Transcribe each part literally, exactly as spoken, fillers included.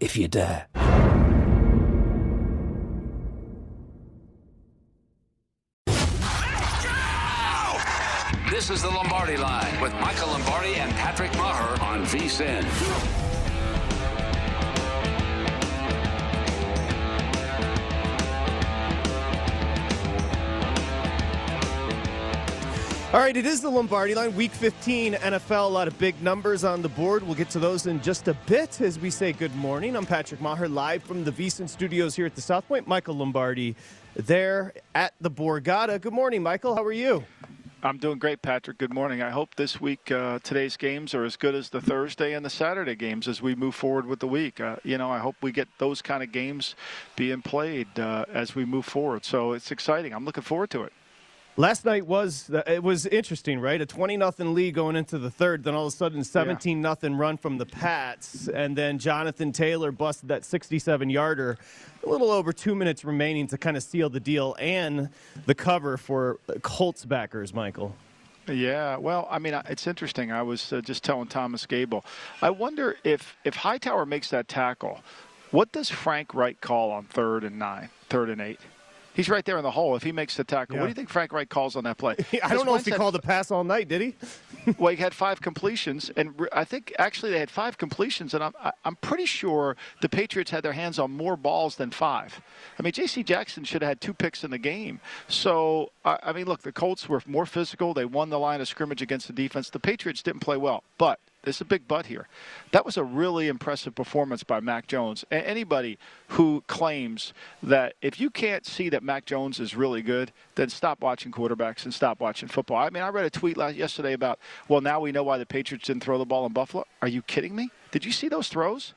if you dare. This is the Lombardi Line with Michael Lombardi and Patrick Meagher on VSiN. All right, it is the Lombardi Line, Week fifteen, N F L, a lot of big numbers on the board. We'll get to those in just a bit as we say good morning. I'm Patrick Meagher, live from the VSiN studios here at the South Point. Michael Lombardi there at the Borgata. Good morning, Michael. How are you? I'm doing great, Patrick. Good morning. I hope this week, uh, today's games are as good as the Thursday and the Saturday games as we move forward with the week. Uh, you know, I hope we get those kind of games being played uh, as we move forward. So it's exciting. I'm looking forward to it. Last night was the, it was interesting, right? A twenty nothing lead going into the third, then all of a sudden seventeen nothing run from the Pats, and then Jonathan Taylor busted that sixty-seven yarder, a little over two minutes remaining to kind of seal the deal and the cover for Colts backers, Michael. Yeah, well, I mean, it's interesting. I was uh, just telling Thomas Gable, I wonder if if Hightower makes that tackle, what does Frank Reich call on third and nine, third and eight? He's right there in the hole. If he makes the tackle, yeah. What do you think Frank Reich calls on that play? I don't know if he had, called the pass all night, did he? Well, he had five completions, and I think actually they had five completions, and I'm I'm pretty sure the Patriots had their hands on more balls than five. I mean, J C. Jackson should have had two picks in the game. So, I mean, look, the Colts were more physical. They won the line of scrimmage against the defense. The Patriots didn't play well, but there's a big but here. That was a really impressive performance by Mac Jones. And anybody who claims that if you can't see that Mac Jones is really good, then stop watching quarterbacks and stop watching football. I mean, I read a tweet last, yesterday about, well, now we know why the Patriots didn't throw the ball in Buffalo. Are you kidding me? Did you see those throws?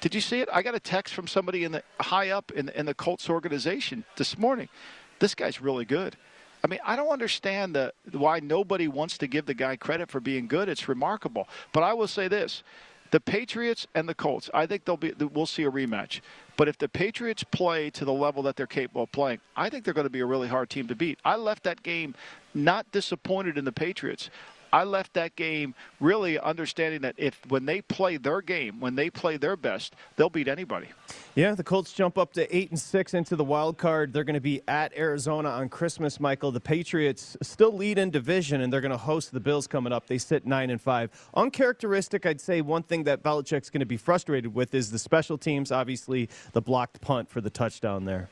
Did you see it? I got a text from somebody in the high up in the, in the Colts organization this morning. This guy's really good. I mean, I don't understand the, why nobody wants to give the guy credit for being good. It's remarkable. But I will say this. The Patriots and the Colts, I think they'll be. we'll see a rematch. But if the Patriots play to the level that they're capable of playing, I think they're going to be a really hard team to beat. I left that game not disappointed in the Patriots. I left that game really understanding that if when they play their game, when they play their best, they'll beat anybody. Yeah, the Colts jump up to eight and six into the wild card. They're going to be at Arizona on Christmas, Michael. The Patriots still lead in division, and they're going to host the Bills coming up. They sit nine and five. Uncharacteristic, I'd say one thing that Belichick's going to be frustrated with is the special teams, obviously the blocked punt for the touchdown there.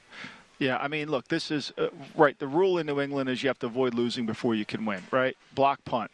Yeah, I mean, look, this is uh, right. The rule in New England is you have to avoid losing before you can win, right? Block punt.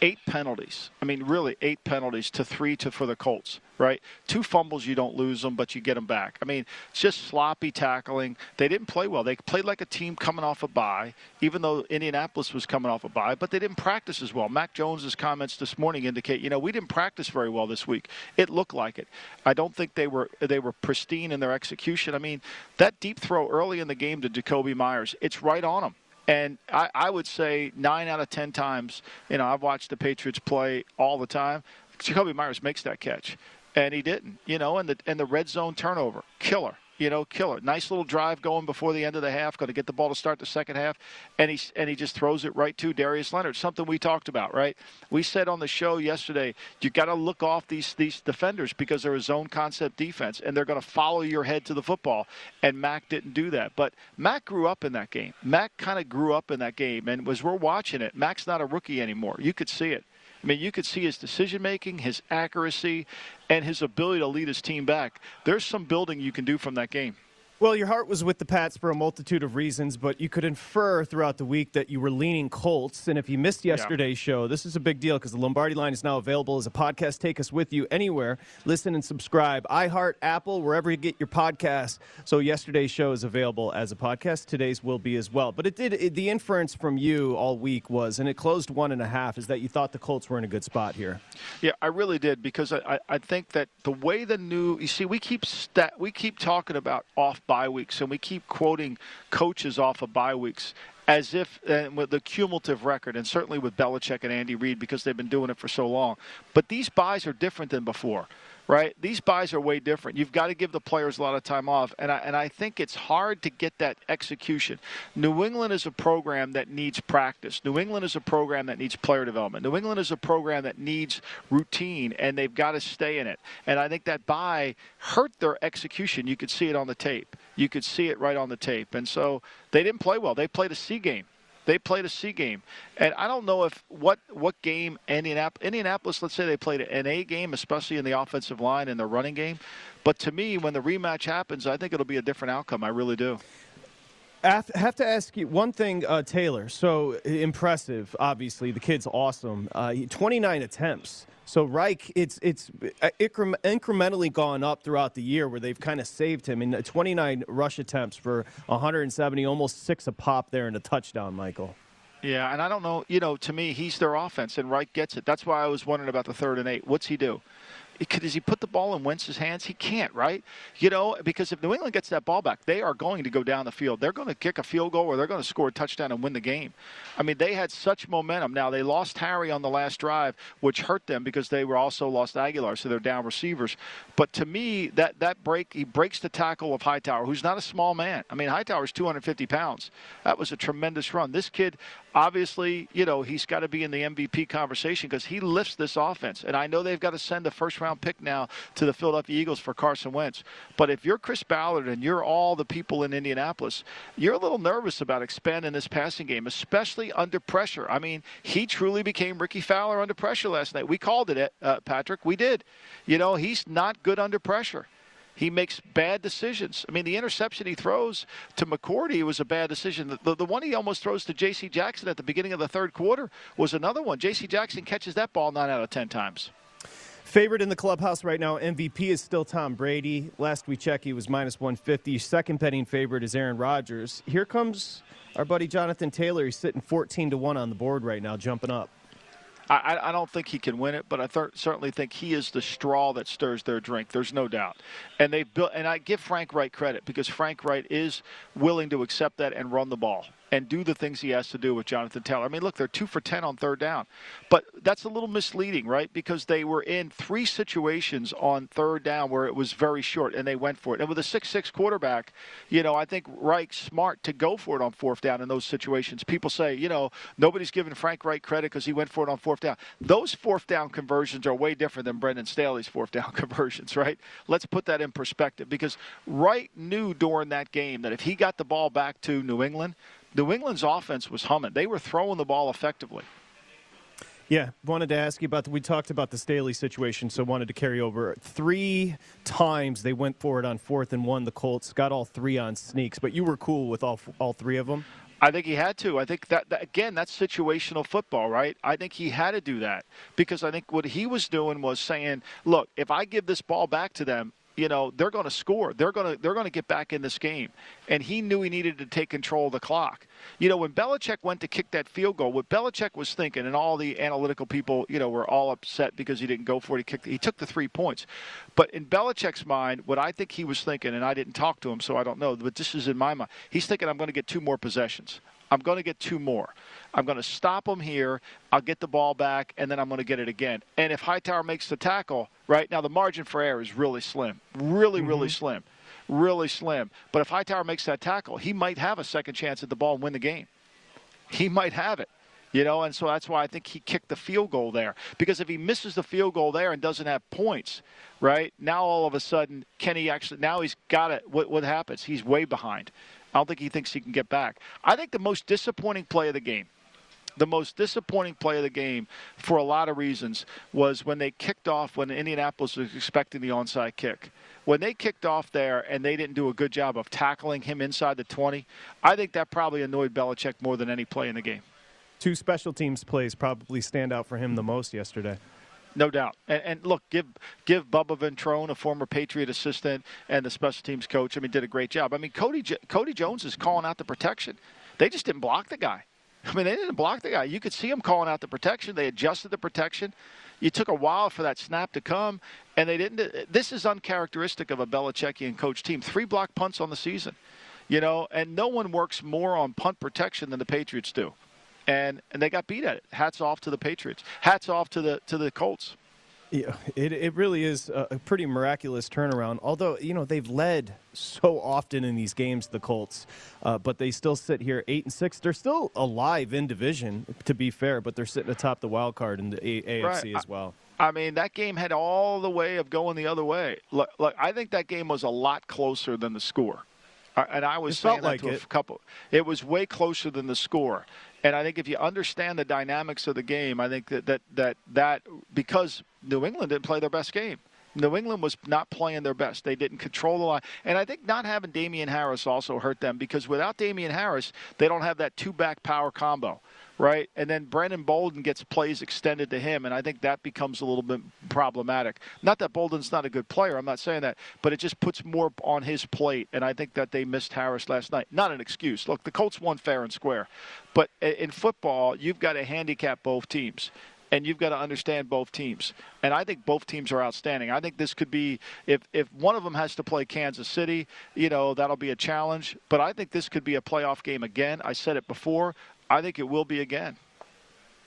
Eight penalties. I mean, really, eight penalties to three to for the Colts, right? Two fumbles, you don't lose them, but you get them back. I mean, it's just sloppy tackling. They didn't play well. They played like a team coming off a bye, even though Indianapolis was coming off a bye, but they didn't practice as well. Mac Jones's comments this morning indicate, you know, we didn't practice very well this week. It looked like it. I don't think they were they were pristine in their execution. I mean, that deep throw early in the game to Jakobi Meyers, it's right on him. And I, I would say nine out of ten times, you know, I've watched the Patriots play all the time. Jakobi Meyers makes that catch, and he didn't. You know, and the and the red zone turnover, killer. you know, killer. Nice little drive going before the end of the half, going to get the ball to start the second half, and he, and he just throws it right to Darius Leonard, something we talked about, right? We said on the show yesterday, you got to look off these, these defenders because they're a zone concept defense, and they're going to follow your head to the football, and Mac didn't do that. But Mac grew up in that game. Mac kind of grew up in that game, and as we're watching it, Mac's not a rookie anymore. You could see it. I mean, you could see his decision-making, his accuracy, and his ability to lead his team back. There's some building you can do from that game. Well, your heart was with the Pats for a multitude of reasons, but you could infer throughout the week that you were leaning Colts. And if you missed yesterday's yeah. show, this is a big deal because the Lombardi Line is now available as a podcast. Take us with you anywhere. Listen and subscribe. iHeart, Apple, wherever you get your podcast. So yesterday's show is available as a podcast. Today's will be as well. But it did. It, the inference from you all week was, and it closed one and a half, is that you thought the Colts were in a good spot here. Yeah, I really did, because I, I think that the way the new, you see, we keep stat, we keep talking about off bye weeks, and we keep quoting coaches off of bye weeks as if, and with the cumulative record, and certainly with Belichick and Andy Reid because they've been doing it for so long. But these buys are different than before, right? These buys are way different. You've got to give the players a lot of time off, and I, and I think it's hard to get that execution. New England is a program that needs practice. New England is a program that needs player development. New England is a program that needs routine, and they've got to stay in it. And I think that buy hurt their execution. You could see it on the tape. You could see it right on the tape. And so they didn't play well. They played a C game. They played a C game. And I don't know if what what game Indianapolis, Indianapolis, let's say they played an A game, especially in the offensive line and the running game. But to me, when the rematch happens, I think it'll be a different outcome. I really do. I have to ask you one thing, uh, Taylor. So impressive, obviously. The kid's awesome. Uh, twenty-nine attempts. So Reich, it's it's incrementally gone up throughout the year where they've kind of saved him. In twenty-nine rush attempts for one hundred seventy, almost six a pop there and a touchdown, Michael. Yeah, and I don't know. You know, to me, he's their offense, and Reich gets it. That's why I was wondering about the third and eight. What's he do? Does he put the ball in Wentz's hands? He can't, right? You know, because if New England gets that ball back, they are going to go down the field. They're going to kick a field goal, or they're going to score a touchdown and win the game. I mean, they had such momentum. Now, they lost Harry on the last drive, which hurt them because they were also lost Aguilar, so they're down receivers. But to me, that, that break, he breaks the tackle of Hightower, who's not a small man. I mean, Hightower's two hundred fifty pounds. That was a tremendous run. This kid, obviously, you know, he's got to be in the M V P conversation because he lifts this offense. And I know they've got to send a first-round pick now to the Philadelphia Eagles for Carson Wentz. But if you're Chris Ballard and you're all the people in Indianapolis, you're a little nervous about expanding this passing game, especially under pressure. I mean, he truly became Ricky Fowler under pressure last night. We called it, uh, Patrick. We did. You know, he's not good under pressure. He makes bad decisions. I mean, the interception he throws to McCourty was a bad decision. The, the, the one he almost throws to J C. Jackson at the beginning of the third quarter was another one. J C. Jackson catches that ball nine out of ten times. Favorite in the clubhouse right now, M V P is still Tom Brady. Last we checked, he was minus one fifty. Second betting favorite is Aaron Rodgers. Here comes our buddy Jonathan Taylor. He's sitting fourteen to one on the board right now, jumping up. I, I don't think he can win it, but I th- certainly think he is the straw that stirs their drink. There's no doubt. And they built, and I give Frank Reich credit because Frank Reich is willing to accept that and run the ball and do the things he has to do with Jonathan Taylor. I mean, look, they're two for ten on third down. But that's a little misleading, right? Because they were in three situations on third down where it was very short, and they went for it. And with a six six quarterback, you know, I think Reich's smart to go for it on fourth down in those situations. People say, you know, nobody's giving Frank Reich credit because he went for it on fourth down. Those fourth down conversions are way different than Brendan Staley's fourth down conversions, right? Let's put that in perspective, because Reich knew during that game that if he got the ball back to New England, New England's offense was humming. They were throwing the ball effectively. Yeah, wanted to ask you about the, we talked about the Staley situation, so wanted to carry over. Three times they went for it on fourth and one. The Colts got all three on sneaks, but you were cool with all all three of them. I think he had to. I think that, that, again, that's situational football, right? I think he had to do that because I think what he was doing was saying, look, if I give this ball back to them, you know, they're going to score. They're going to they're going to get back in this game. And he knew he needed to take control of the clock. You know, when Belichick went to kick that field goal, what Belichick was thinking, and all the analytical people, you know, were all upset because he didn't go for it. He kicked, he took the three points. But in Belichick's mind, what I think he was thinking, and I didn't talk to him, so I don't know, but this is in my mind. He's thinking, I'm going to get two more possessions. I'm going to get two more. I'm going to stop them here. I'll get the ball back, and then I'm going to get it again. And if Hightower makes the tackle, right now the margin for error is really slim, really, mm-hmm. really slim. really slim. But if Hightower makes that tackle, he might have a second chance at the ball and win the game. He might have it. You know, and so that's why I think he kicked the field goal there. Because if he misses the field goal there and doesn't have points, right, now all of a sudden, can he actually, now he's got it. What, what happens? He's way behind. I don't think he thinks he can get back. I think the most disappointing play of the game, the most disappointing play of the game for a lot of reasons was when they kicked off when Indianapolis was expecting the onside kick. When they kicked off there and they didn't do a good job of tackling him inside the twenty, I think that probably annoyed Belichick more than any play in the game. Two special teams plays probably stand out for him the most yesterday. No doubt. And, and look, give give Bubba Ventrone, a former Patriot assistant and the special teams coach, I mean, did a great job. I mean, Cody Cody Jones is calling out the protection. They just didn't block the guy. I mean, they didn't block the guy. You could see him calling out the protection. They adjusted the protection. It took a while for that snap to come, and they didn't. This is uncharacteristic of a Belichickian coach team. Three block punts on the season, you know, and no one works more on punt protection than the Patriots do. And, and they got beat at it. Hats off to the Patriots. Hats off to the to the Colts. Yeah, it it really is a pretty miraculous turnaround. Although, you know, they've led so often in these games, the Colts, uh, but they still sit here eight and six. They're still alive in division, to be fair, but they're sitting atop the wild card in the A F C right. as well. I, I mean, that game had all the way of going the other way. Look, look, I think that game was a lot closer than the score. And I was saying that to a couple. It was way closer than the score. And I think if you understand the dynamics of the game, I think that that, that that because New England didn't play their best game. New England was not playing their best. They didn't control the line. And I think not having Damian Harris also hurt them, because without Damian Harris, they don't have that two-back power combo, right? And then Brandon Bolden gets plays extended to him, and I think that becomes a little bit problematic. Not that Bolden's not a good player. I'm not saying that. But it just puts more on his plate, and I think that they missed Harris last night. Not an excuse. Look, the Colts won fair and square. But in football, you've got to handicap both teams. And you've got to understand both teams. And I think both teams are outstanding. I think this could be, if, if one of them has to play Kansas City, you know, that'll be a challenge. But I think this could be a playoff game again. I said it before. I think it will be again.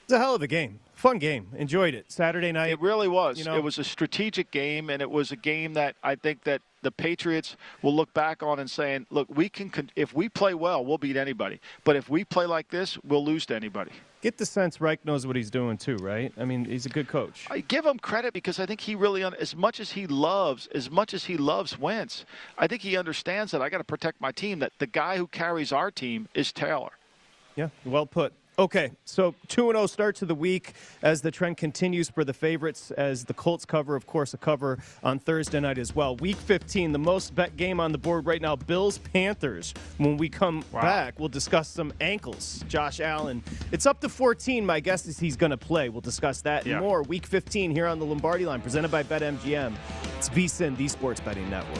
It's a hell of a game. Fun game. Enjoyed it. Saturday night. It really was. You know, it was a strategic game, and it was a game that I think that the Patriots will look back on and saying, look, we can, if we play well, we'll beat anybody. But if we play like this, we'll lose to anybody. Get the sense Reich knows what he's doing too, right? I mean, he's a good coach. I give him credit because I think he really, as much as he loves, as much as he loves Wentz, I think he understands that I got to protect my team, that the guy who carries our team is Taylor. Yeah, well put. Okay, so two and oh start to the week as the trend continues for the favorites, as the Colts cover, of course, a cover on Thursday night as well. Week fifteen, the most bet game on the board right now, Bills-Panthers. When we come wow. back, we'll discuss some ankles. Josh Allen, it's up to fourteen. My guess is he's going to play. We'll discuss that yeah. and more. Week fifteen here on the Lombardi Line, presented by BetMGM. It's VSiN, the Sports Betting Network.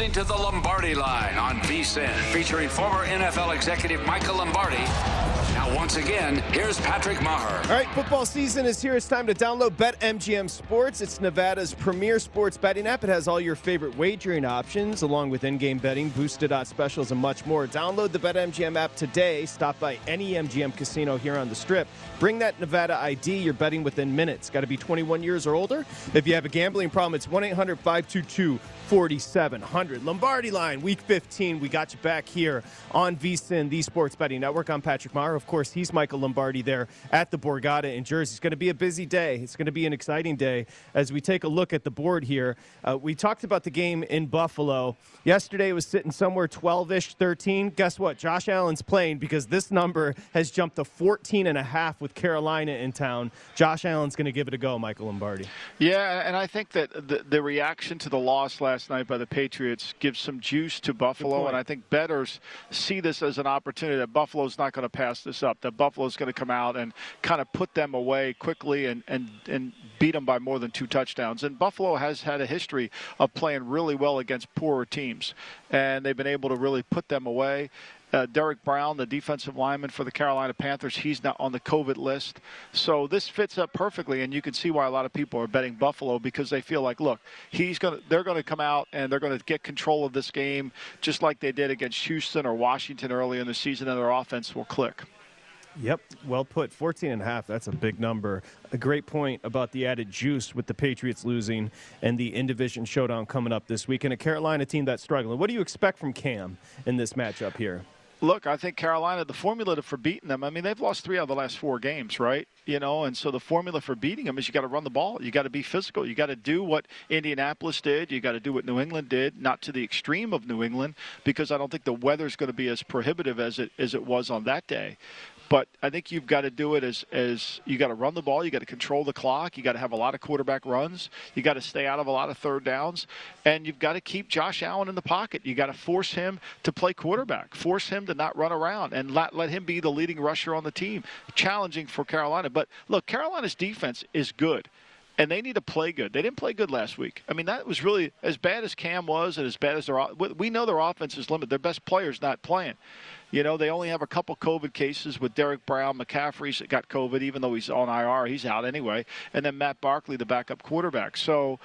listening to The Lombardi Line on V S I N, featuring former N F L executive Michael Lombardi. Now, once again, here's Patrick Meagher. All right, football season is here. It's time to download BetMGM Sports. It's Nevada's premier sports betting app. It has all your favorite wagering options, along with in-game betting, boosted odds specials, and much more. Download the BetMGM app today. Stop by any M G M casino here on the Strip. Bring that Nevada I D. You're betting within minutes. Got to be twenty-one years or older. If you have a gambling problem, it's one eight hundred five two two four seven zero zero. Lombardi Line, Week fifteen. We got you back here on V S I N, the Sports Betting Network. I'm Patrick Meagher. Of course, he's Michael Lombardi there at the Borgata in Jersey. It's going to be a busy day. It's going to be an exciting day as we take a look at the board here. Uh, we talked about the game in Buffalo. Yesterday it was sitting somewhere twelve-ish, thirteen. Guess what? Josh Allen's playing because this number has jumped to fourteen and a half with Carolina in town. Josh Allen's going to give it a go, Michael Lombardi. Yeah, and I think that the, the reaction to the loss last night by the Patriots gives some juice to Buffalo, and I think bettors see this as an opportunity that Buffalo's not going to pass this up, that Buffalo's going to come out and kind of put them away quickly and, and, and beat them by more than two touchdowns. And Buffalo has had a history of playing really well against poorer teams, and they've been able to really put them away. Uh, Derek Brown, the defensive lineman for the Carolina Panthers, he's not on the COVID list. So this fits up perfectly, and you can see why a lot of people are betting Buffalo because they feel like, look, he's gonna, they're going to come out and they're going to get control of this game just like they did against Houston or Washington early in the season, and their offense will click. Yep, well put. fourteen and a half, that's a big number. A great point about the added juice with the Patriots losing and the in-division showdown coming up this week and a Carolina team that's struggling. What do you expect from Cam in this matchup here? Look, I think Carolina, the formula for beating them, I mean, they've lost three out of the last four games, right? You know, and so the formula for beating them is you got to run the ball. You got to be physical. You got to do what Indianapolis did. You got to do what New England did, not to the extreme of New England, because I don't think the weather's going to be as prohibitive as it as it was on that day. But I think you've got to do it as, as you got to run the ball, you got to control the clock, you got to have a lot of quarterback runs, you got to stay out of a lot of third downs, and you've got to keep Josh Allen in the pocket. You got to force him to play quarterback, force him to not run around, and let, let him be the leading rusher on the team. Challenging for Carolina. But look, Carolina's defense is good. And they need to play good. They didn't play good last week. I mean, that was really as bad as Cam was and as bad as their – we know their offense is limited. Their best player's not playing. You know, they only have a couple COVID cases with Derek Brown. McCaffrey's got COVID, even though he's on I R. He's out anyway. And then Matt Barkley, the backup quarterback. So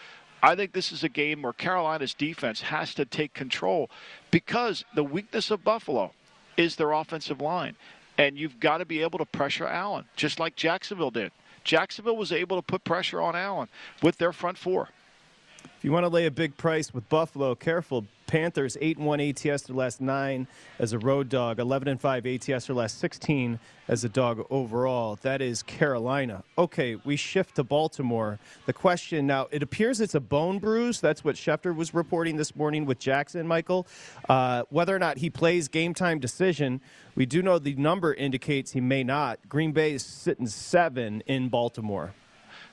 I think this is a game where Carolina's defense has to take control because the weakness of Buffalo is their offensive line. And you've got to be able to pressure Allen, just like Jacksonville did. Jacksonville was able to put pressure on Allen with their front four. If you want to lay a big price with Buffalo, careful. Panthers eight and one A T S their last nine as a road dog, eleven and five A T S their last sixteen as a dog overall. That is Carolina. Okay, we shift to Baltimore. The question now, it appears it's a bone bruise. That's what Schefter was reporting this morning with Jackson, Michael. Uh, whether or not he plays, game time decision. We do know the number indicates he may not. Green Bay is sitting seven in Baltimore.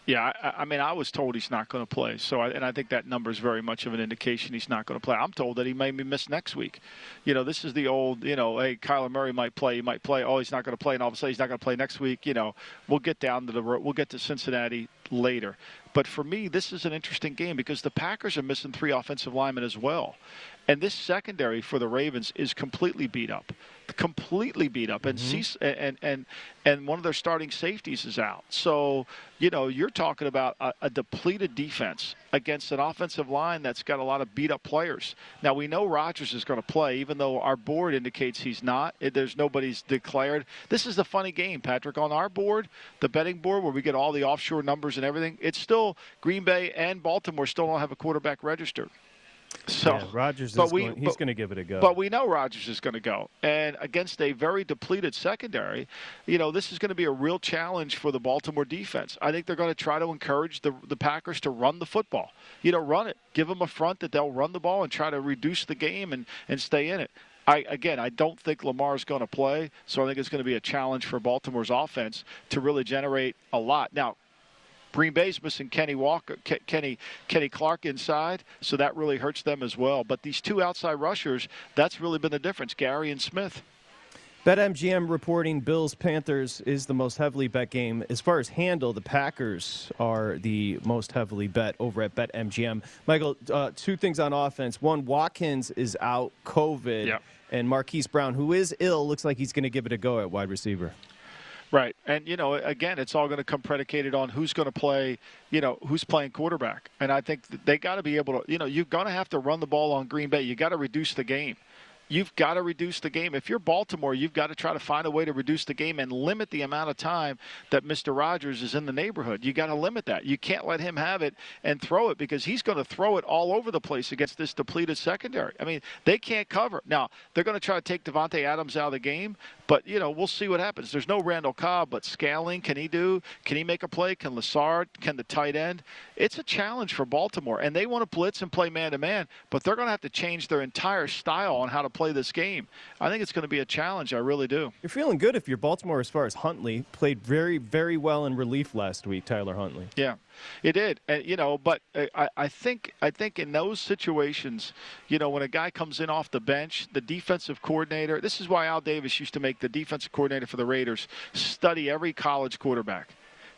Yeah, I, I mean, I was told he's not going to play. So, I, and I think that number is very much of an indication he's not going to play. I'm told that he may be missed next week. You know, this is the old, you know, hey, Kyler Murray might play, he might play. Oh, he's not going to play, and all of a sudden he's not going to play next week. You know, we'll get down to the we'll get to Cincinnati later. But for me, this is an interesting game because the Packers are missing three offensive linemen as well. And this secondary for the Ravens is completely beat up, completely beat up. And mm-hmm. and and and one of their starting safeties is out. So, you know, you're talking about a, a depleted defense against an offensive line that's got a lot of beat up players. Now, we know Rodgers is going to play, even though our board indicates he's not. There's nobody's declared. This is a funny game, Patrick. On our board, the betting board where we get all the offshore numbers and everything, it's still Green Bay and Baltimore still don't have a quarterback registered. So yeah, Rodgers is we, going, he's but, going to give it a go. But we know Rodgers is going to go. And against a very depleted secondary, you know, this is going to be a real challenge for the Baltimore defense. I think they're going to try to encourage the, the Packers to run the football. You know, run it. Give them a front that they'll run the ball and try to reduce the game and, and stay in it. I, again, I don't think Lamar's going to play, so I think it's going to be a challenge for Baltimore's offense to really generate a lot. Now, Green Bay's missing Kenny Walker, Kenny Kenny Clark inside, so that really hurts them as well. But these two outside rushers, that's really been the difference, Gary and Smith. BetMGM reporting Bills-Panthers is the most heavily bet game. As far as handle, the Packers are the most heavily bet over at BetMGM. Michael, uh, two things on offense. One, Watkins is out, COVID, yeah. and Marquise Brown, who is ill, looks like he's going to give it a go at wide receiver. Right. And, you know, again, it's all going to come predicated on who's going to play, you know, who's playing quarterback. And I think they got to be able to, you know, you're going to have to run the ball on Green Bay. You got to reduce the game. You've got to reduce the game. If you're Baltimore, you've got to try to find a way to reduce the game and limit the amount of time that Mister Rodgers is in the neighborhood. You got to limit that. You can't let him have it and throw it, because he's going to throw it all over the place against this depleted secondary. I mean, they can't cover. Now, they're going to try to take Devontae Adams out of the game, but, you know, we'll see what happens. There's no Randall Cobb, but Scantling, can he do? Can he make a play? Can Lassard? Can the tight end? It's a challenge for Baltimore, and they want to blitz and play man-to-man, but they're going to have to change their entire style on how to play. play this game. I think it's going to be a challenge. I really do. You're feeling good if you're Baltimore as far as Huntley. Played very, very well in relief last week, Tyler Huntley. Yeah, it did. And, you know, but I, I think I think in those situations, you know, when a guy comes in off the bench, the defensive coordinator, this is why Al Davis used to make the defensive coordinator for the Raiders study every college quarterback.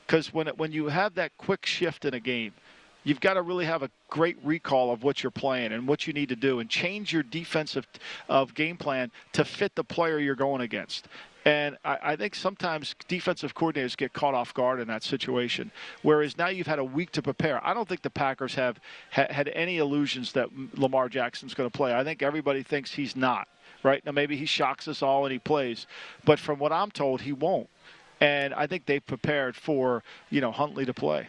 Because when, when you have that quick shift in a game, you've got to really have a great recall of what you're playing and what you need to do, and change your defensive of game plan to fit the player you're going against. And I, I think sometimes defensive coordinators get caught off guard in that situation, whereas now you've had a week to prepare. I don't think the Packers have ha- had any illusions that Lamar Jackson's going to play. I think everybody thinks he's not, right? Now, maybe he shocks us all and he plays, but from what I'm told, he won't. And I think they've prepared for, you know, Huntley to play.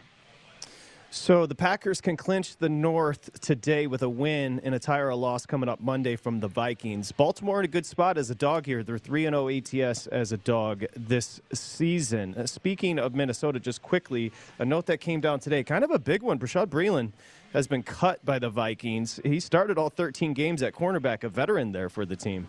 So the Packers can clinch the North today with a win and a tie or a loss coming up Monday from the Vikings. Baltimore in a good spot as a dog here. They're three and oh A T S as a dog this season. Speaking of Minnesota, just quickly, a note that came down today, kind of a big one. Brashad Breeland has been cut by the Vikings. He started all thirteen games at cornerback, a veteran there for the team.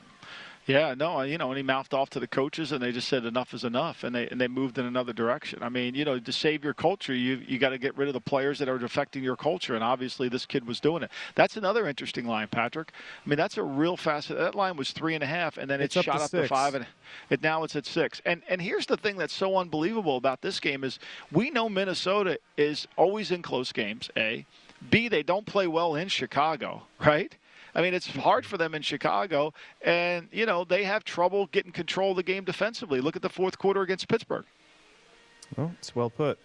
Yeah, no, you know, and he mouthed off to the coaches, and they just said enough is enough, and they and they moved in another direction. I mean, you know, to save your culture, you you got to get rid of the players that are affecting your culture, and obviously this kid was doing it. That's another interesting line, Patrick. I mean, that's a real fast. That line was three and a half, and then it shot up to five, and it now it's at six. And and here's the thing that's so unbelievable about this game is we know Minnesota is always in close games. A, B, they don't play well in Chicago, right? I mean, it's hard for them in Chicago, and, you know, they have trouble getting control of the game defensively. Look at the fourth quarter against Pittsburgh. Well, it's well put.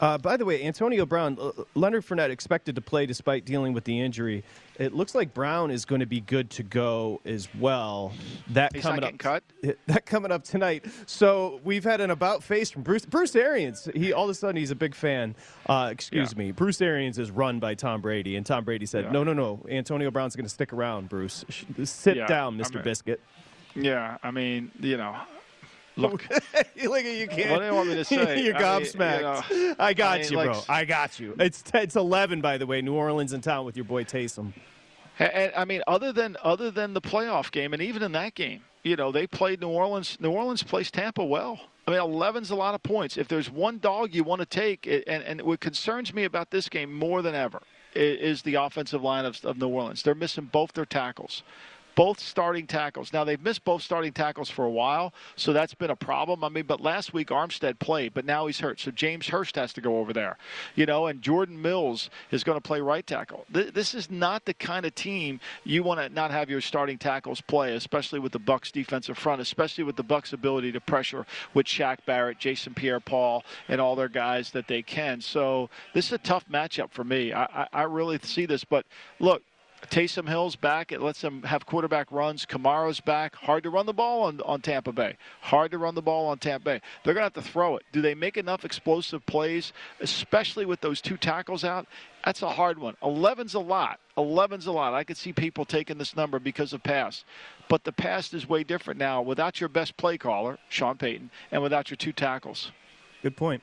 Uh, by the way, Antonio Brown, Leonard Fournette expected to play despite dealing with the injury. It looks like Brown is going to be good to go as well. That He's coming not getting up, cut. That coming up tonight. So we've had an about face from Bruce Bruce Arians. He all of a sudden he's a big fan. Uh, excuse yeah. me. Bruce Arians is run by Tom Brady, and Tom Brady said, yeah. "No, no, no. Antonio Brown's going to stick around. Bruce, sit yeah, down, Mister I mean, Biscuit." Yeah, I mean, you know. Look, look, you can't. What do you want me to say? You're gobsmacked. I, mean, you know, I got I mean, you, like, bro. I got you. It's it's eleven, by the way. New Orleans in town with your boy Taysom. And, and I mean, other than other than the playoff game, and even in that game, you know, they played New Orleans. New Orleans plays Tampa well. I mean, eleven's a lot of points. If there's one dog you want to take, it, and and what concerns me about this game more than ever is the offensive line of, of New Orleans. They're missing both their tackles. Both starting tackles. Now, they've missed both starting tackles for a while, so that's been a problem. I mean, but last week Armstead played, but now he's hurt. So James Hurst has to go over there, you know, and Jordan Mills is going to play right tackle. Th- this is not the kind of team you want to not have your starting tackles play, especially with the Bucs' defensive front, especially with the Bucs' ability to pressure with Shaq Barrett, Jason Pierre-Paul, and all their guys that they can. So this is a tough matchup for me. I, I-, I really see this, but look, Taysom Hill's back. It lets them have quarterback runs. Kamara's back. Hard to run the ball on, on Tampa Bay. Hard to run the ball on Tampa Bay. They're going to have to throw it. Do they make enough explosive plays, especially with those two tackles out? That's a hard one. eleven's a lot. eleven's a lot. I could see people taking this number because of pass. But the pass is way different now without your best play caller, Sean Payton, and without your two tackles. Good point.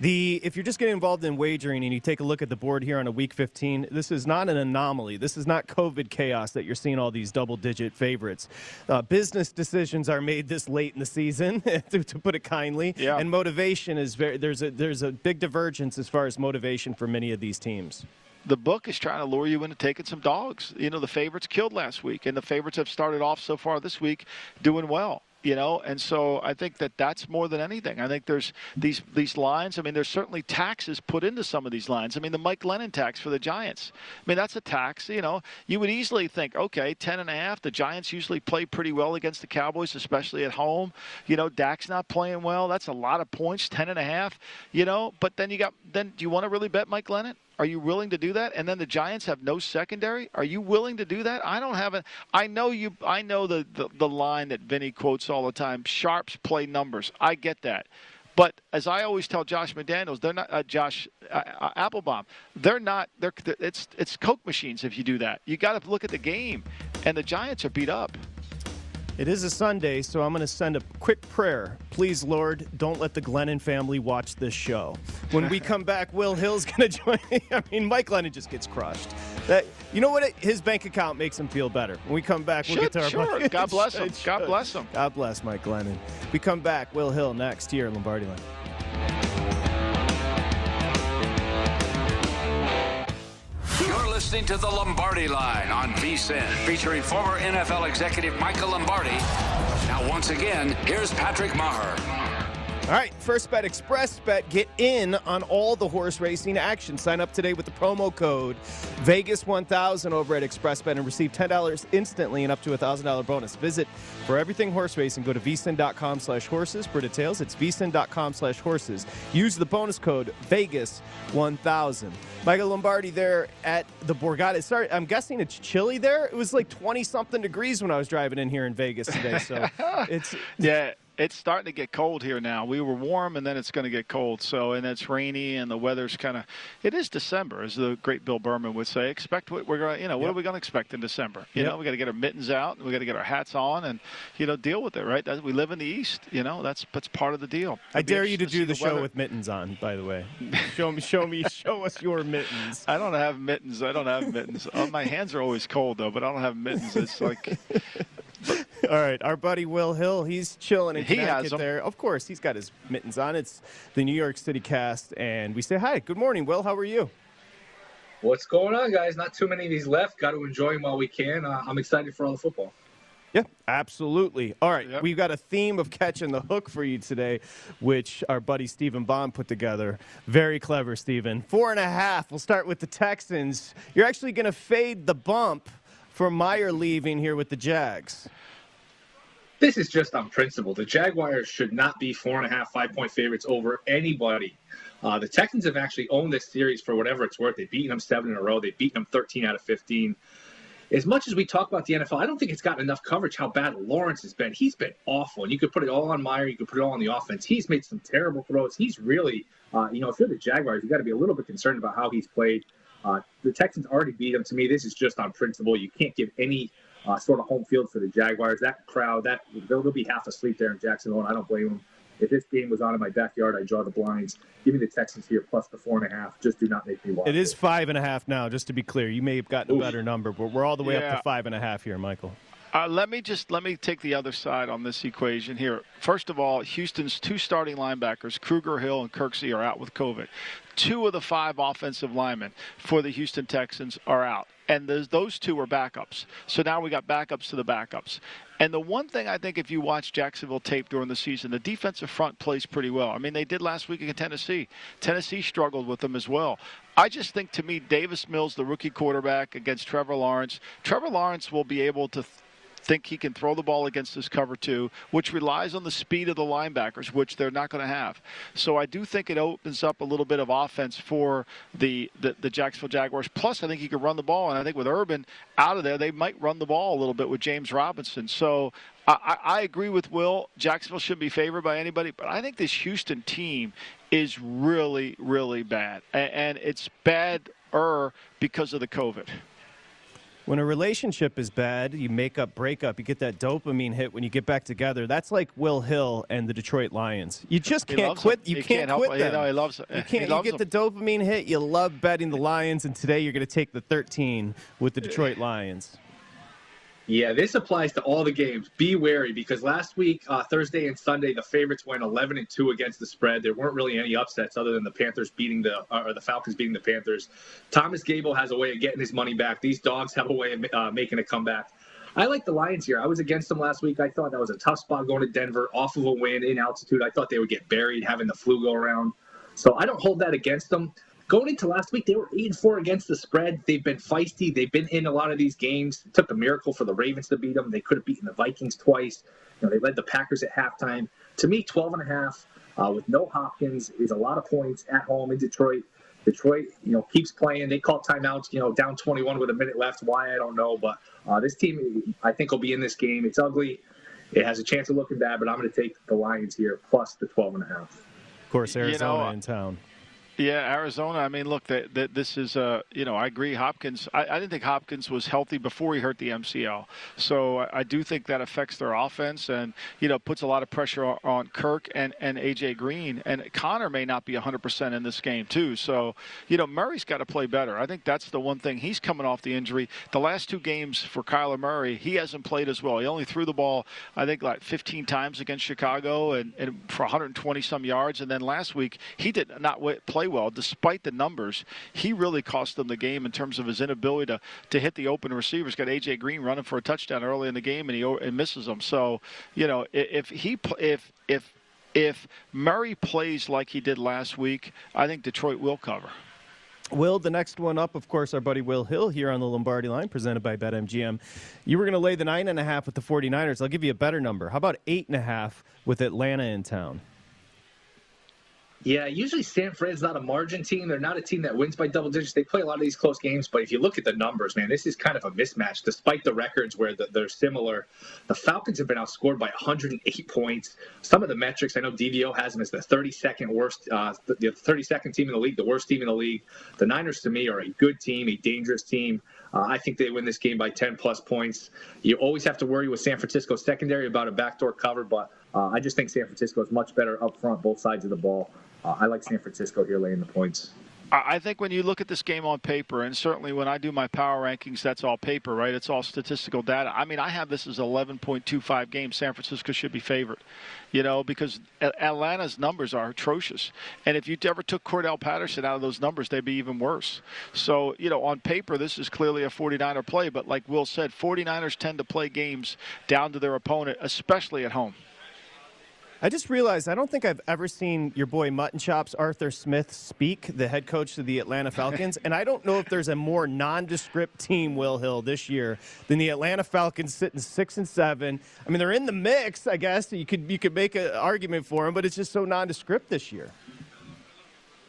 The if you're just getting involved in wagering and you take a look at the board here on a week fifteen, this is not an anomaly. This is not COVID chaos that you're seeing all these double-digit favorites. Uh, business decisions are made this late in the season, to, to put it kindly, yeah. and motivation is very. There's a there's a big divergence as far as motivation for many of these teams. The book is trying to lure you into taking some dogs. You know, the favorites killed last week, and the favorites have started off so far this week doing well. You know, and so I think that that's more than anything. I think there's these these lines. I mean, there's certainly taxes put into some of these lines. I mean, the Mike Glennon tax for the Giants. I mean, that's a tax. You know, you would easily think, okay, ten and a half. The Giants usually play pretty well against the Cowboys, especially at home. You know, Dak's not playing well. That's a lot of points, ten and a half. You know, but then you got then do you want to really bet Mike Glennon? Are you willing to do that? And then the Giants have no secondary? Are you willing to do that? I don't have a I know you I know the, the, the line that Vinny quotes all the time, sharps play numbers. I get that. But as I always tell Josh McDaniels, they're not uh, Josh uh, uh, Applebaum. They're not they're it's it's Coke machines if you do that. You got to look at the game, and the Giants are beat up. It is a Sunday, so I'm going to send a quick prayer. Please, Lord, don't let the Glennon family watch this show. When we come back, Will Hill's going to join me. I mean, Mike Glennon just gets crushed. That, you know what? It, his bank account makes him feel better. When we come back, we'll should, get to our sure. Money. God bless him. God bless him. God bless Mike Glennon. We come back. Will Hill next here at Lombardi Line. Listening to the Lombardi Line on V S I N, featuring former N F L executive Michael Lombardi. Now, once again, here's Patrick Meagher. All right, First Bet Express Bet. Get in on all the horse racing action. Sign up today with the promo code Vegas one thousand over at Express Bet and receive ten dollars instantly and up to a one thousand dollars bonus. Visit for everything horse racing. Go to vsin.com slash horses for details. It's vsin.com slash horses. Use the bonus code Vegas one thousand. Michael Lombardi there at the Borgata. Sorry, I'm guessing it's chilly there. It was like twenty-something degrees when I was driving in here in Vegas today. So it's yeah, it's starting to get cold here now. We were warm, and then it's going to get cold. So, and it's rainy, and the weather's kind of – it is December, as the great Bill Berman would say. Expect what we're going to – you know, what yep. are we going to expect in December? You yep. know, we got to get our mittens out, and we got to get our hats on, and, you know, deal with it, right? We live in the East. You know, that's that's part of the deal. It'd I dare you to do the, the show weather. With mittens on, by the way. Show me, show me, show us your mittens. I don't have mittens. I don't have mittens. Oh, my hands are always cold, though, but I don't have mittens. It's like – All right, our buddy Will Hill, he's chilling in Connecticut there. Of course, he's got his mittens on. It's the New York City Cast, and we say hi. Good morning, Will. How are you? What's going on, guys? Not too many of these left. Got to enjoy them while we can. Uh, I'm excited for all the football. Yeah, absolutely. All right, yep. We've got a theme of catching the hook for you today, which our buddy Stephen Bond put together. Very clever, Stephen. Four and a half. We'll start with the Texans. You're actually going to fade the bump for Meyer leaving here with the Jags. This is just on principle. The Jaguars should not be four and a half, five point favorites over anybody. Uh, the Texans have actually owned this series for whatever it's worth. They've beaten them seven in a row. They've beaten them thirteen out of fifteen. As much as we talk about the N F L, I don't think it's gotten enough coverage how bad Lawrence has been. He's been awful. And you could put it all on Meyer. You could put it all on the offense. He's made some terrible throws. He's really, uh, you know, if you're the Jaguars, you've got to be a little bit concerned about how he's played. Uh, the Texans already beat them. To me, this is just on principle. You can't give any uh, sort of home field for the Jaguars. That crowd, that they'll, they'll be half asleep there in Jacksonville, and I don't blame them. If this game was out in my backyard, I'd draw the blinds. Give me the Texans here plus the four and a half. Just do not make me watch. It is five and a half now, just to be clear. You may have gotten Ooh. a better number, but we're all the way yeah. up to five and a half here, Michael. Uh, let me just let me take the other side on this equation here. First of all, Houston's two starting linebackers, Kruger, Hill, and Kirksey, are out with COVID. Two of the five offensive linemen for the Houston Texans are out, and those, those two are backups. So now we got backups to the backups. And the one thing I think if you watch Jacksonville tape during the season, the defensive front plays pretty well. I mean, they did last week against Tennessee. Tennessee struggled with them as well. I just think, to me, Davis Mills, the rookie quarterback, against Trevor Lawrence, Trevor Lawrence will be able to th- think he can throw the ball against this cover two, which relies on the speed of the linebackers, which they're not going to have. So I do think it opens up a little bit of offense for the, the, the Jacksonville Jaguars. Plus, I think he could run the ball, and I think with Urban out of there, they might run the ball a little bit with James Robinson. So I, I agree with Will. Jacksonville shouldn't be favored by anybody, but I think this Houston team is really, really bad, and, and it's bad-er because of the COVID. When a relationship is bad, you make up, break up, you get that dopamine hit when you get back together. That's like Will Hill and the Detroit Lions. You just can't quit. You can't, can't quit them. You know, he loves it. You can't. You get the dopamine hit. You love betting the Lions, and today you're going to take the thirteen with the Detroit Lions. Yeah, this applies to all the games. Be wary, because last week, uh, Thursday and Sunday, the favorites went eleven and two against the spread. There weren't really any upsets other than the Panthers beating the uh, or the Falcons beating the Panthers. Thomas Gable has a way of getting his money back. These dogs have a way of uh, making a comeback. I like the Lions here. I was against them last week. I thought that was a tough spot going to Denver off of a win in altitude. I thought they would get buried having the flu go around. So I don't hold that against them. Going into last week, they were eight and four against the spread. They've been feisty. They've been in a lot of these games. It took a miracle for the Ravens to beat them. They could have beaten the Vikings twice. You know, they led the Packers at halftime. To me, twelve and a half uh, with no Hopkins is a lot of points at home in Detroit. Detroit, you know, keeps playing. They call timeouts, you know, down twenty-one with a minute left. Why, I don't know. But uh, this team, I think, will be in this game. It's ugly. It has a chance of looking bad, but I'm going to take the Lions here plus the twelve and a half. Of course, Arizona you know, in town. Yeah, Arizona. I mean, look, that, that this is, uh, you know, I agree. Hopkins, I, I didn't think Hopkins was healthy before he hurt the M C L. So I, I do think that affects their offense and, you know, puts a lot of pressure on, on Kirk and, and A J. Green. And Connor may not be one hundred percent in this game, too. So, you know, Murray's got to play better. I think that's the one thing. He's coming off the injury. The last two games for Kyler Murray, he hasn't played as well. He only threw the ball, I think, like fifteen times against Chicago and, and for one hundred twenty-some yards. And then last week, he did not play well. Despite the numbers, he really cost them the game in terms of his inability to, to hit the open receivers. Got A J. Green running for a touchdown early in the game, and he and misses them. So, you know, if he if if if Murray plays like he did last week, I think Detroit will cover. Will, the next one up, of course, our buddy Will Hill here on the Lombardi Line, presented by BetMGM. You were going to lay the nine and a half with the forty-niners. I'll give you a better number. How about eight and a half with Atlanta in town? Yeah, usually San Fran's not a margin team. They're not a team that wins by double digits. They play a lot of these close games, but if you look at the numbers, man, this is kind of a mismatch. Despite the records where the, they're similar, the Falcons have been outscored by one hundred eight points. Some of the metrics, I know D V O has them as the thirty-second worst, uh, the thirty-second team in the league, the worst team in the league. The Niners, to me, are a good team, a dangerous team. Uh, I think they win this game by ten-plus points. You always have to worry with San Francisco's secondary about a backdoor cover, but uh, I just think San Francisco is much better up front, both sides of the ball. Uh, I like San Francisco here laying the points. I think when you look at this game on paper, and certainly when I do my power rankings, that's all paper, right? It's all statistical data. I mean, I have this as eleven point two five game. San Francisco should be favored, you know, because Atlanta's numbers are atrocious. And if you ever took Cordell Patterson out of those numbers, they'd be even worse. So, you know, on paper, this is clearly a forty-niner play. But like Will said, forty-niners tend to play games down to their opponent, especially at home. I just realized I don't think I've ever seen your boy Mutton Chops Arthur Smith speak, the head coach of the Atlanta Falcons, and I don't know if there's a more nondescript team, Will Hill, this year than the Atlanta Falcons, sitting six and seven. I mean, they're in the mix, I guess. You could you could make an argument for them, but it's just so nondescript this year.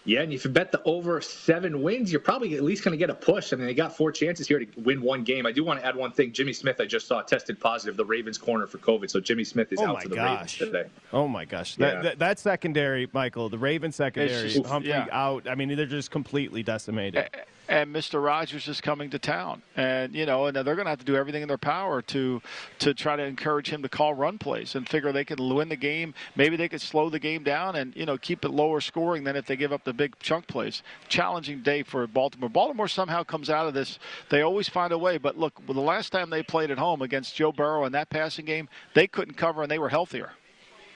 Yeah, and if you bet the over seven wins, you're probably at least going to get a push. I mean, they got four chances here to win one game. I do want to add one thing. Jimmy Smith, I just saw, tested positive, the Ravens corner, for COVID. So Jimmy Smith is oh out for the gosh. Ravens today. Oh, my gosh. Yeah. That, that, that secondary, Michael, the Ravens secondary, just, Humphrey yeah. out. I mean, they're just completely decimated. Uh, And Mister Rogers is coming to town. And, you know, and they're going to have to do everything in their power to to try to encourage him to call run plays and figure they could win the game. Maybe they could slow the game down and, you know, keep it lower scoring than if they give up the big chunk plays. Challenging day for Baltimore. Baltimore somehow comes out of this. They always find a way. But, look, well, the last time they played at home against Joe Burrow in that passing game, they couldn't cover and they were healthier.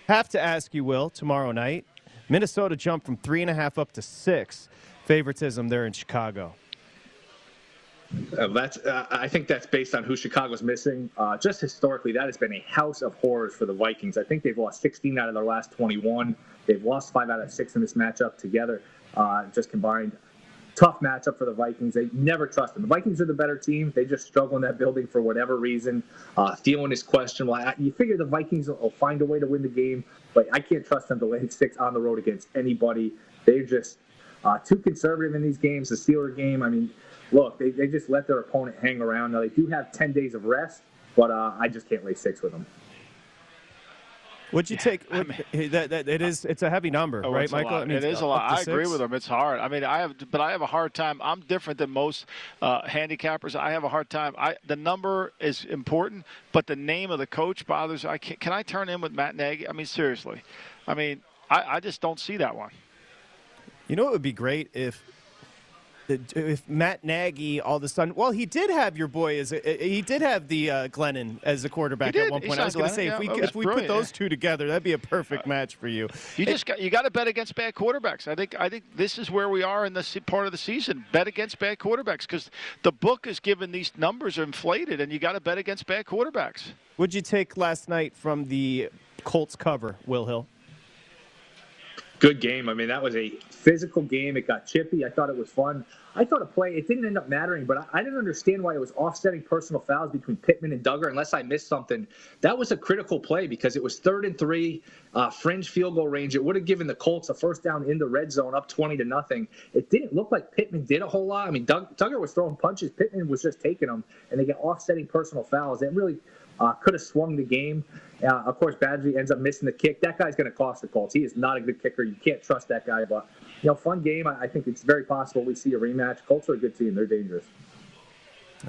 Have to ask you, Will, tomorrow night, Minnesota jumped from three and a half up to six. Favoritism there in Chicago. Uh, that's, uh, I think that's based on who Chicago's missing. Uh, just historically, that has been a house of horrors for the Vikings. I think they've lost sixteen out of their last twenty-one. They've lost five out of six in this matchup together, uh, just combined. Tough matchup for the Vikings. They never trust them. The Vikings are the better team. They just struggle in that building for whatever reason. Uh, Thielen is questionable. I, you figure the Vikings will find a way to win the game, but I can't trust them to lay six on the road against anybody. They're just uh, too conservative in these games. The Steelers game, I mean, Look, they, they just let their opponent hang around. Now, they do have ten days of rest, but uh, I just can't lay six with them. What'd you yeah, take? I mean, that, that, it is, it's a heavy number, oh, right, Michael? I mean, it is a lot. I agree with him. It's hard. I mean, I have, but I have a hard time. I'm different than most uh, handicappers. I have a hard time. I, the number is important, but the name of the coach bothers. I can't, can I turn in with Matt Nagy? I mean, seriously. I mean, I, I just don't see that one. You know what would be great if – if Matt Nagy all of a sudden, well, he did have your boy as a, he did have the uh, Glennon as a quarterback at one point. I was going to say, yeah, if we if we put those two together, that'd be a perfect match for you. You just got, you got to bet against bad quarterbacks. I think I think this is where we are in this part of the season. Bet against bad quarterbacks because the book is given these numbers are inflated, and you got to bet against bad quarterbacks. What'd you take last night from the Colts cover, Will Hill? Good game. I mean, that was a physical game. It got chippy. I thought it was fun. I thought a play, it didn't end up mattering, but I, I didn't understand why it was offsetting personal fouls between Pittman and Duggar unless I missed something. That was a critical play because it was third and three, uh, fringe field goal range. It would have given the Colts a first down in the red zone, up twenty to nothing. It didn't look like Pittman did a whole lot. I mean, Dug, Duggar was throwing punches. Pittman was just taking them, and they got offsetting personal fouls. That really uh, could have swung the game. Uh, of course, Badgley ends up missing the kick. That guy's going to cost the Colts. He is not a good kicker. You can't trust that guy. But, you know, fun game. I, I think it's very possible we see a rematch. Colts are a good team. They're dangerous.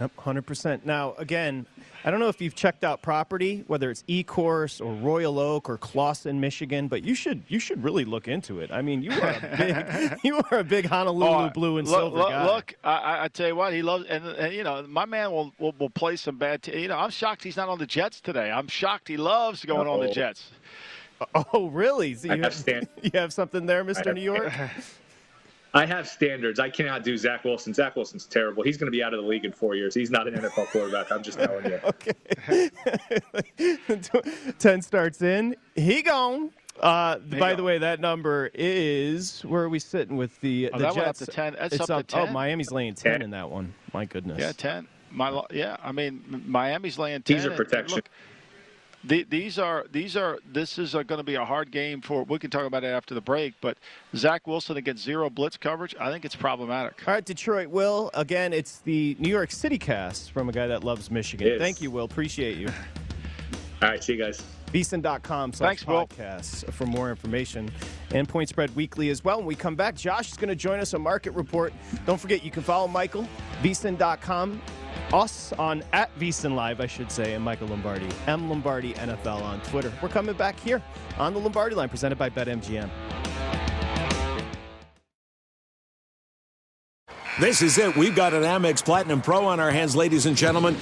Yep, one hundred percent. Now, again, I don't know if you've checked out property, whether it's Ecorse or Royal Oak or Clawson, Michigan, but you should you should really look into it. I mean, you are a big, you are a big Honolulu oh, blue and look, silver look, guy. Look, I, I tell you what, he loves, and, and you know, my man will will, will play some bad. T- you know, I'm shocked he's not on the Jets today. I'm shocked he loves going Uh-oh. on the Jets. Oh, really? So you, have, you have something there, Mister New York? I have standards. I cannot do Zach Wilson. Zach Wilson's terrible. He's going to be out of the league in four years. He's not an N F L quarterback. I'm just telling you. Okay. Ten starts in. He gone. Uh, he by gone. The way, that number is, where are we sitting with the, oh, the that Jets? Went up to ten. That's it's up, up to ten. Oh, Miami's laying ten, ten in that one. My goodness. Yeah, ten. My yeah. I mean, Miami's laying ten. These are protection. Look, The, these are these are this is going to be a hard game for. We can talk about it after the break. But Zach Wilson against zero blitz coverage, I think it's problematic. All right, Detroit. Will again, it's the New York City cast from a guy that loves Michigan. Yes. Thank you, Will. Appreciate you. All right, see you guys. V S I N dot com slash podcasts for more information and Point Spread Weekly as well. When we come back, Josh is going to join us on Market Report. Don't forget, you can follow Michael, V S I N dot com. Us on at VSiN Live, I should say, and Michael Lombardi, M Lombardi N F L on Twitter. We're coming back here on the Lombardi Line, presented by BetMGM. This is it. We've got an Amex Platinum Pro on our hands, ladies and gentlemen.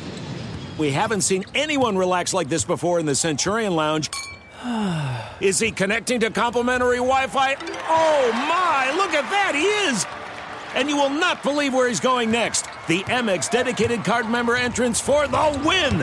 We haven't seen anyone relax like this before in the Centurion Lounge. Is he connecting to complimentary Wi-Fi? Oh, my! Look at that! He is! And you will not believe where he's going next. The Amex dedicated card member entrance for the win.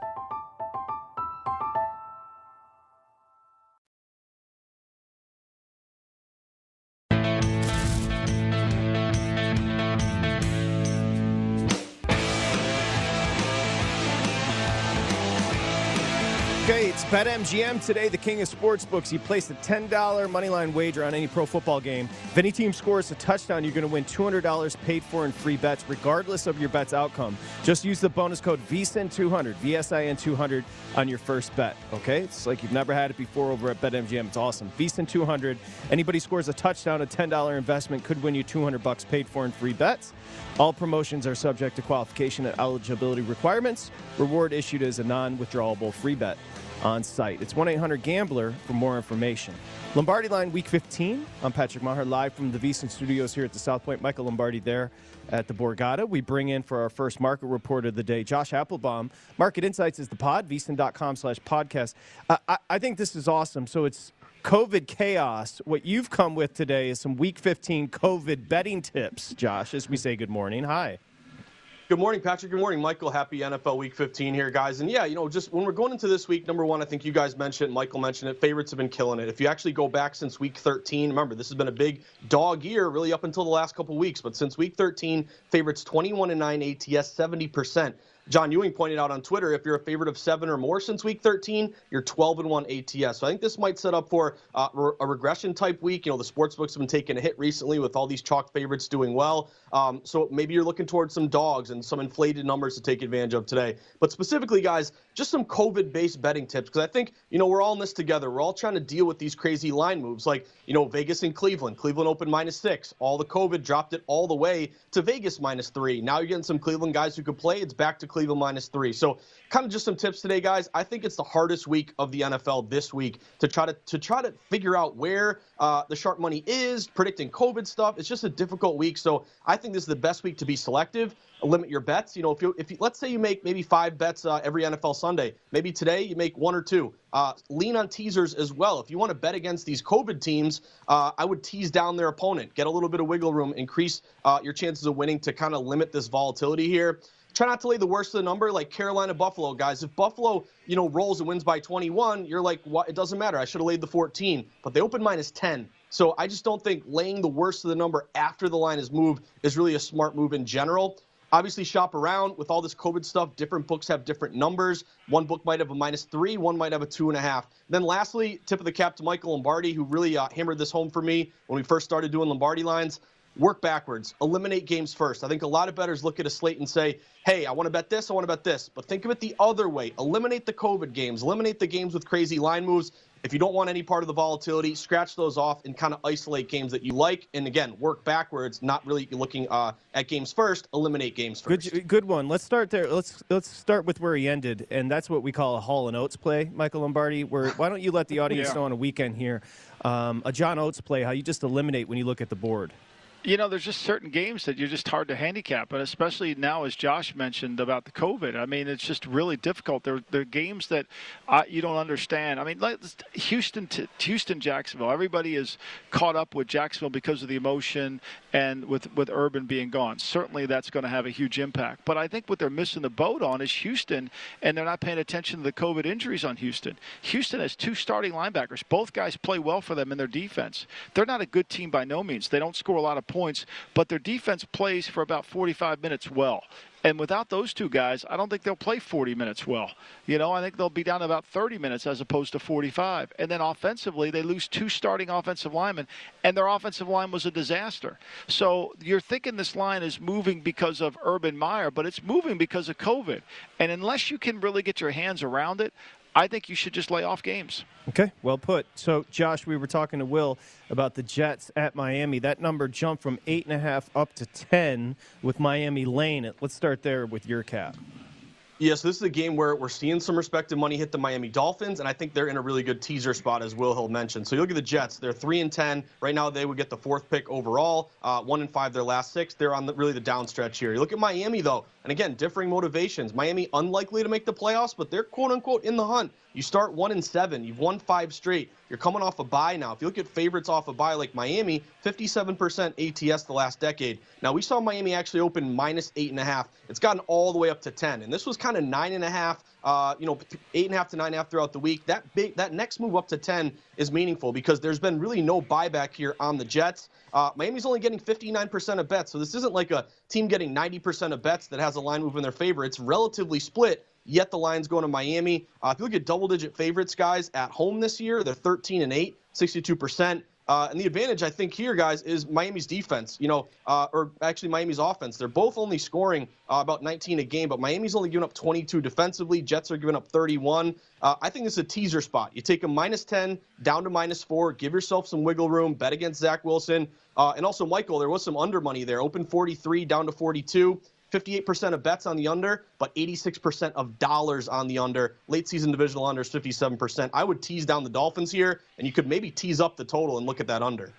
BetMGM today, the king of sportsbooks. You place a ten dollars moneyline wager on any pro football game. If any team scores a touchdown, you're going to win two hundred dollars paid for in free bets, regardless of your bet's outcome. Just use the bonus code V S I N two hundred, V S I N two hundred, on your first bet. Okay? It's like you've never had it before over at BetMGM. It's awesome. V S I N two hundred. Anybody scores a touchdown, a ten dollars investment could win you two hundred bucks paid for in free bets. All promotions are subject to qualification and eligibility requirements. Reward issued as a non-withdrawable free bet. on site. It's one eight hundred gambler for more information. Lombardi Line Week fifteen. I'm Patrick Meagher, live from the VSiN studios here at the South Point. Michael Lombardi there at the Borgata. We bring in for our first market report of the day, Josh Applebaum. Market Insights is the pod, vsin.com slash podcast. Uh, I, I think this is awesome. So it's COVID chaos. What you've come with today is some Week fifteen COVID betting tips, Josh, as we say good morning. Hi. Good morning, Patrick. Good morning, Michael. Happy N F L Week fifteen here, guys. And, yeah, you know, just when we're going into this week, number one, I think you guys mentioned, Michael mentioned it, favorites have been killing it. If you actually go back since Week thirteen, remember, this has been a big dog year really up until the last couple weeks. But since Week thirteen, favorites twenty-one and nine A T S, seventy percent. John Ewing pointed out on Twitter, if you're a favorite of seven or more since Week thirteen, you're twelve and one A T S. So I think this might set up for uh, re- a regression type week. You know, the sportsbooks have been taking a hit recently with all these chalk favorites doing well. Um, so maybe you're looking towards some dogs and some inflated numbers to take advantage of today. But specifically, guys, just some COVID-based betting tips, because I think, you know, we're all in this together. We're all trying to deal with these crazy line moves, like, you know, Vegas and Cleveland. Cleveland opened minus six. All the COVID dropped it all the way to Vegas minus three. Now you're getting some Cleveland guys who could play. It's back to Cleveland minus three. So kind of just some tips today, guys. I think it's the hardest week of the N F L this week to try to to try to figure out where uh, the sharp money is, predicting COVID stuff. It's just a difficult week. So I think this is the best week to be selective. Limit your bets. You know, if you if you, let's say you make maybe five bets uh, every N F L Sunday, maybe today you make one or two. Uh, lean on teasers as well. If you want to bet against these COVID teams, uh, I would tease down their opponent, get a little bit of wiggle room, increase uh, your chances of winning to kind of limit this volatility here. Try not to lay the worst of the number, like Carolina, Buffalo, guys. If Buffalo, you know, rolls and wins by twenty-one, you're like, what? It doesn't matter. I should have laid the fourteen, but they opened minus ten. So I just don't think laying the worst of the number after the line is moved is really a smart move in general. Obviously, shop around. With all this COVID stuff, different books have different numbers. One book might have a minus three. One might have a two and a half. Then lastly, tip of the cap to Michael Lombardi, who really uh, hammered this home for me when we first started doing Lombardi lines. Work backwards. Eliminate games first. I think a lot of bettors look at a slate and say, hey, I want to bet this, I want to bet this. But think of it the other way. Eliminate the COVID games. Eliminate the games with crazy line moves. If you don't want any part of the volatility, scratch those off and kind of isolate games that you like. And, again, work backwards, not really looking uh, at games first. Eliminate games first. Good, good one. Let's start there. Let's let's start with where he ended, and that's what we call a Hall and Oates play, Michael Lombardi. Where Why don't you let the audience yeah. know on a weekend here, um, a John Oates play, how you just eliminate when you look at the board. You know, there's just certain games that you're just hard to handicap, and especially now, as Josh mentioned about the COVID. I mean, it's just really difficult. There, there are games that uh, you don't understand. I mean, let's, Houston, to, Houston, Jacksonville. Everybody is caught up with Jacksonville because of the emotion and with, with Urban being gone. Certainly, that's going to have a huge impact. But I think what they're missing the boat on is Houston, and they're not paying attention to the COVID injuries on Houston. Houston has two starting linebackers. Both guys play well for them in their defense. They're not a good team by no means. They don't score a lot of points, but their defense plays for about forty-five minutes well. And without those two guys, I don't think they'll play forty minutes well. You know, I think they'll be down to about thirty minutes as opposed to forty-five. And then offensively, they lose two starting offensive linemen, and their offensive line was a disaster. So you're thinking this line is moving because of Urban Meyer, but it's moving because of COVID. And unless you can really get your hands around it, I think you should just lay off games. Okay, well put. So, Josh, we were talking to Will about the Jets at Miami. That number jumped from eight and a half up to ten with Miami laying it. Let's start there with your cap. Yeah, so this is a game where we're seeing some respected money hit the Miami Dolphins, and I think they're in a really good teaser spot, as Will Hill mentioned. So you look at the Jets. They're three and ten. Right now they would get the fourth pick overall, uh, one and five their last six. They're on the, really the downstretch here. You look at Miami, though, and again, differing motivations. Miami unlikely to make the playoffs, but they're quote-unquote in the hunt. You start one and seven. You've won five straight. You're coming off a bye now. If you look at favorites off a bye like Miami, fifty-seven percent A T S the last decade. Now, we saw Miami actually open minus eight and a half. It's gotten all the way up to ten, and this was kind of nine and a half, uh, you know, eight and a half to nine and a half throughout the week. That big, that next move up to ten is meaningful because there's been really no buyback here on the Jets. Uh, Miami's only getting fifty-nine percent of bets, so this isn't like a team getting ninety percent of bets that has a line move in their favor. It's relatively split, yet the line's going to Miami. Uh, if you look at double-digit favorites, guys, at home this year, they're thirteen and eight, sixty-two percent. Uh, and the advantage, I think, here, guys, is Miami's defense, you know, uh, or actually Miami's offense. They're both only scoring uh, about nineteen a game, but Miami's only giving up twenty-two defensively. Jets are giving up thirty-one. Uh, I think this is a teaser spot. You take a minus ten down to minus four, give yourself some wiggle room, bet against Zach Wilson. Uh, and also, Michael, there was some under money there, open forty-three down to forty-two. fifty-eight percent of bets on the under, but eighty-six percent of dollars on the under. Late season divisional under is fifty-seven percent. I would tease down the Dolphins here, and you could maybe tease up the total and look at that under.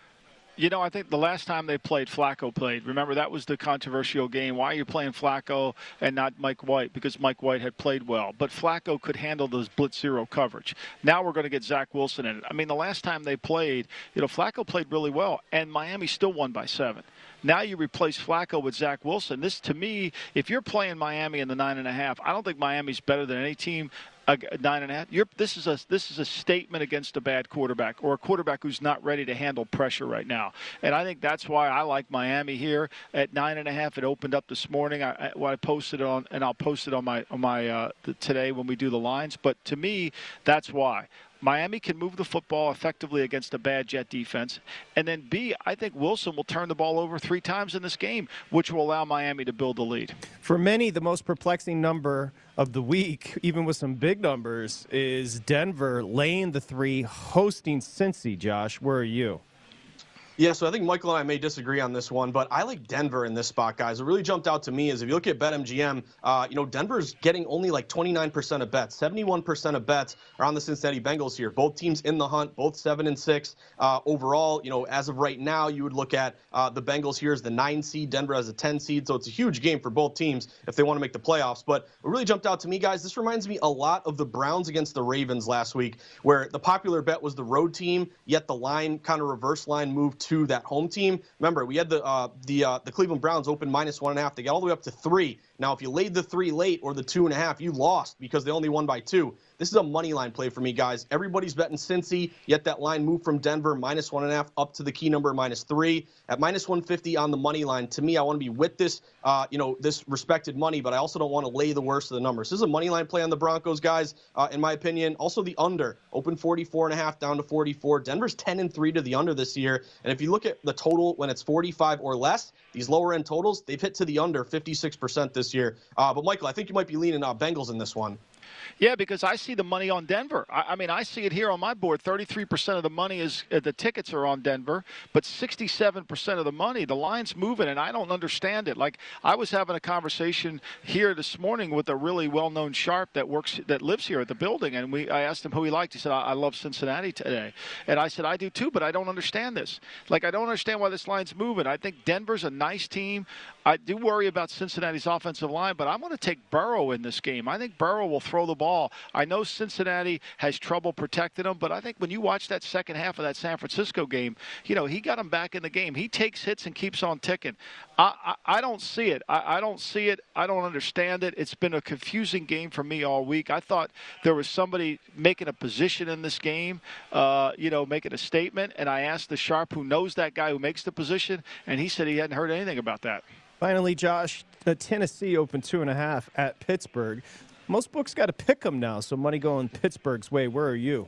You know, I think the last time they played, Flacco played. Remember, that was the controversial game. Why are you playing Flacco and not Mike White? Because Mike White had played well. But Flacco could handle those blitz zero coverage. Now we're going to get Zach Wilson in it. I mean, the last time they played, you know, Flacco played really well, and Miami still won by seven. Now you replace Flacco with Zach Wilson. This, to me, if you're playing Miami in the nine and a half, I don't think Miami's better than any team. A nine and a half. You're, this is a this is a statement against a bad quarterback or a quarterback who's not ready to handle pressure right now. And I think that's why I like Miami here at nine and a half. It opened up this morning. I, I, I posted it on, and I'll post it on my on my uh, the, today when we do the lines. But to me, that's why. Miami can move the football effectively against a bad Jet defense. And then, B, I think Wilson will turn the ball over three times in this game, which will allow Miami to build the lead. For many, the most perplexing number of the week, even with some big numbers, is Denver laying the three, hosting Cincy. Josh, where are you? Yeah, so I think Michael and I may disagree on this one, but I like Denver in this spot, guys. What really jumped out to me is if you look at BetMGM, uh, you know, Denver's getting only like twenty-nine percent of bets. seventy-one percent of bets are on the Cincinnati Bengals here. Both teams in the hunt, both seven and six. Uh, overall, you know, as of right now, you would look at uh, the Bengals here as the nine seed, Denver as a ten seed. So it's a huge game for both teams if they want to make the playoffs. But what really jumped out to me, guys, this reminds me a lot of the Browns against the Ravens last week, where the popular bet was the road team, yet the line kind of reverse line moved to that home team. Remember, we had the uh, the uh, the Cleveland Browns open minus one and a half. They got all the way up to three. Now, if you laid the three late or the two and a half, you lost because they only won by two. This is a money line play for me, guys. Everybody's betting Cincy, yet that line moved from Denver minus one and a half up to the key number minus three at minus one fifty on the money line. To me, I want to be with this, uh, you know, this respected money, but I also don't want to lay the worst of the numbers. This is a money line play on the Broncos, guys. Uh, in my opinion, also the under open forty-four and a half down to forty-four. Denver's ten and three to the under this year. And if you look at the total when it's forty-five or less, these lower-end totals, they've hit to the under fifty-six percent this year. Uh, but, Michael, I think you might be leaning uh, Bengals in this one. Yeah, because I see the money on Denver. I, I mean, I see it here on my board. thirty-three percent of the money is uh, the tickets are on Denver, but sixty-seven percent of the money, the line's moving, and I don't understand it. Like, I was having a conversation here this morning with a really well-known sharp that works that lives here at the building, and we I asked him who he liked. He said, I, I love Cincinnati today. And I said, I do too, but I don't understand this. Like, I don't understand why this line's moving. I think Denver's a nice team. I do worry about Cincinnati's offensive line, but I'm going to take Burrow in this game. I think Burrow will throw the ball. I know Cincinnati has trouble protecting him, but I think when you watch that second half of that San Francisco game, you know, he got him back in the game. He takes hits and keeps on ticking. I, I, I don't see it. I, I don't see it. I don't understand it. It's been a confusing game for me all week. I thought there was somebody making a position in this game, uh, you know, making a statement, and I asked the Sharp who knows that guy who makes the position, and he said he hadn't heard anything about that. Finally, Josh, Tennessee open two and a half at Pittsburgh. Most books got to pick them now, so money going Pittsburgh's way. Where are you?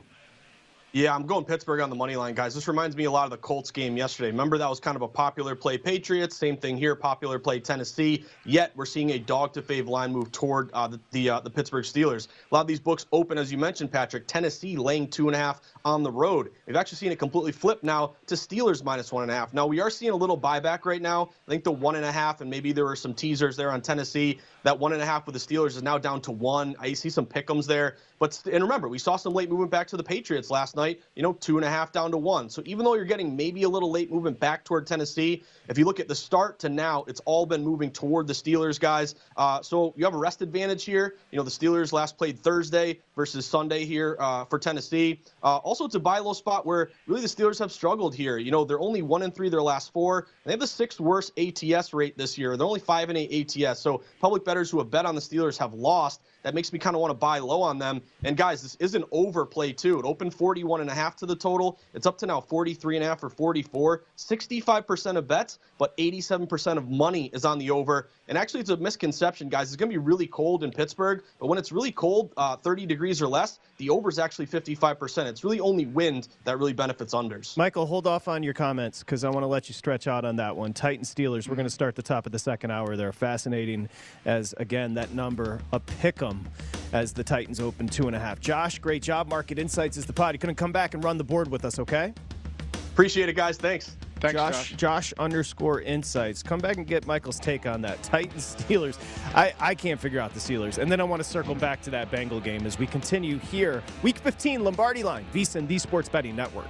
Yeah, I'm going Pittsburgh on the money line, guys. This reminds me a lot of the Colts game yesterday. Remember, that was kind of a popular play Patriots. Same thing here, popular play Tennessee. Yet we're seeing a dog-to-fave line move toward uh, the the, uh, the Pittsburgh Steelers. A lot of these books open, as you mentioned, Patrick. Tennessee laying two and a half on the road. We've actually seen it completely flip now to Steelers minus one and a half. Now, we are seeing a little buyback right now. I think the one and a half, and maybe there were some teasers there on Tennessee. That one and a half with the Steelers is now down to one. I see some pick'ems there. But and remember, we saw some late movement back to the Patriots last night, you know, two and a half down to one. So even though you're getting maybe a little late movement back toward Tennessee, if you look at the start to now, it's all been moving toward the Steelers, guys. Uh, so you have a rest advantage here. You know, the Steelers last played Thursday versus Sunday here uh, for Tennessee. Uh, also, it's a buy low spot where really the Steelers have struggled here. You know, they're only one and three their last four. And they have the sixth worst A T S rate this year. They're only five and eight A T S. So public bettors who have bet on the Steelers have lost. That makes me kind of want to buy low on them. And, guys, this is an overplay, too. It opened forty-one and a half to the total. It's up to now forty-three and a half or forty-four. sixty-five percent of bets, but eighty-seven percent of money is on the over. And actually, it's a misconception, guys. It's going to be really cold in Pittsburgh. But when it's really cold, uh, thirty degrees or less, the over is actually fifty-five percent. It's really only wind that really benefits unders. Michael, hold off on your comments because I want to let you stretch out on that one. Titans, Steelers, we're going to start the top of the second hour there. Fascinating as, again, that number, a pick'em as the Titans open two and a half. Josh, great job. Market Insights is the pod. You couldn't come back and run the board with us, okay? Appreciate it, guys. Thanks. Thanks, Josh, Josh. Josh underscore insights. Come back and get Michael's take on that. Titans, Steelers. I, I can't figure out the Steelers. And then I want to circle back to that Bengal game as we continue here. Week fifteen, Lombardi Line, VSiN, the Sports Betting Network.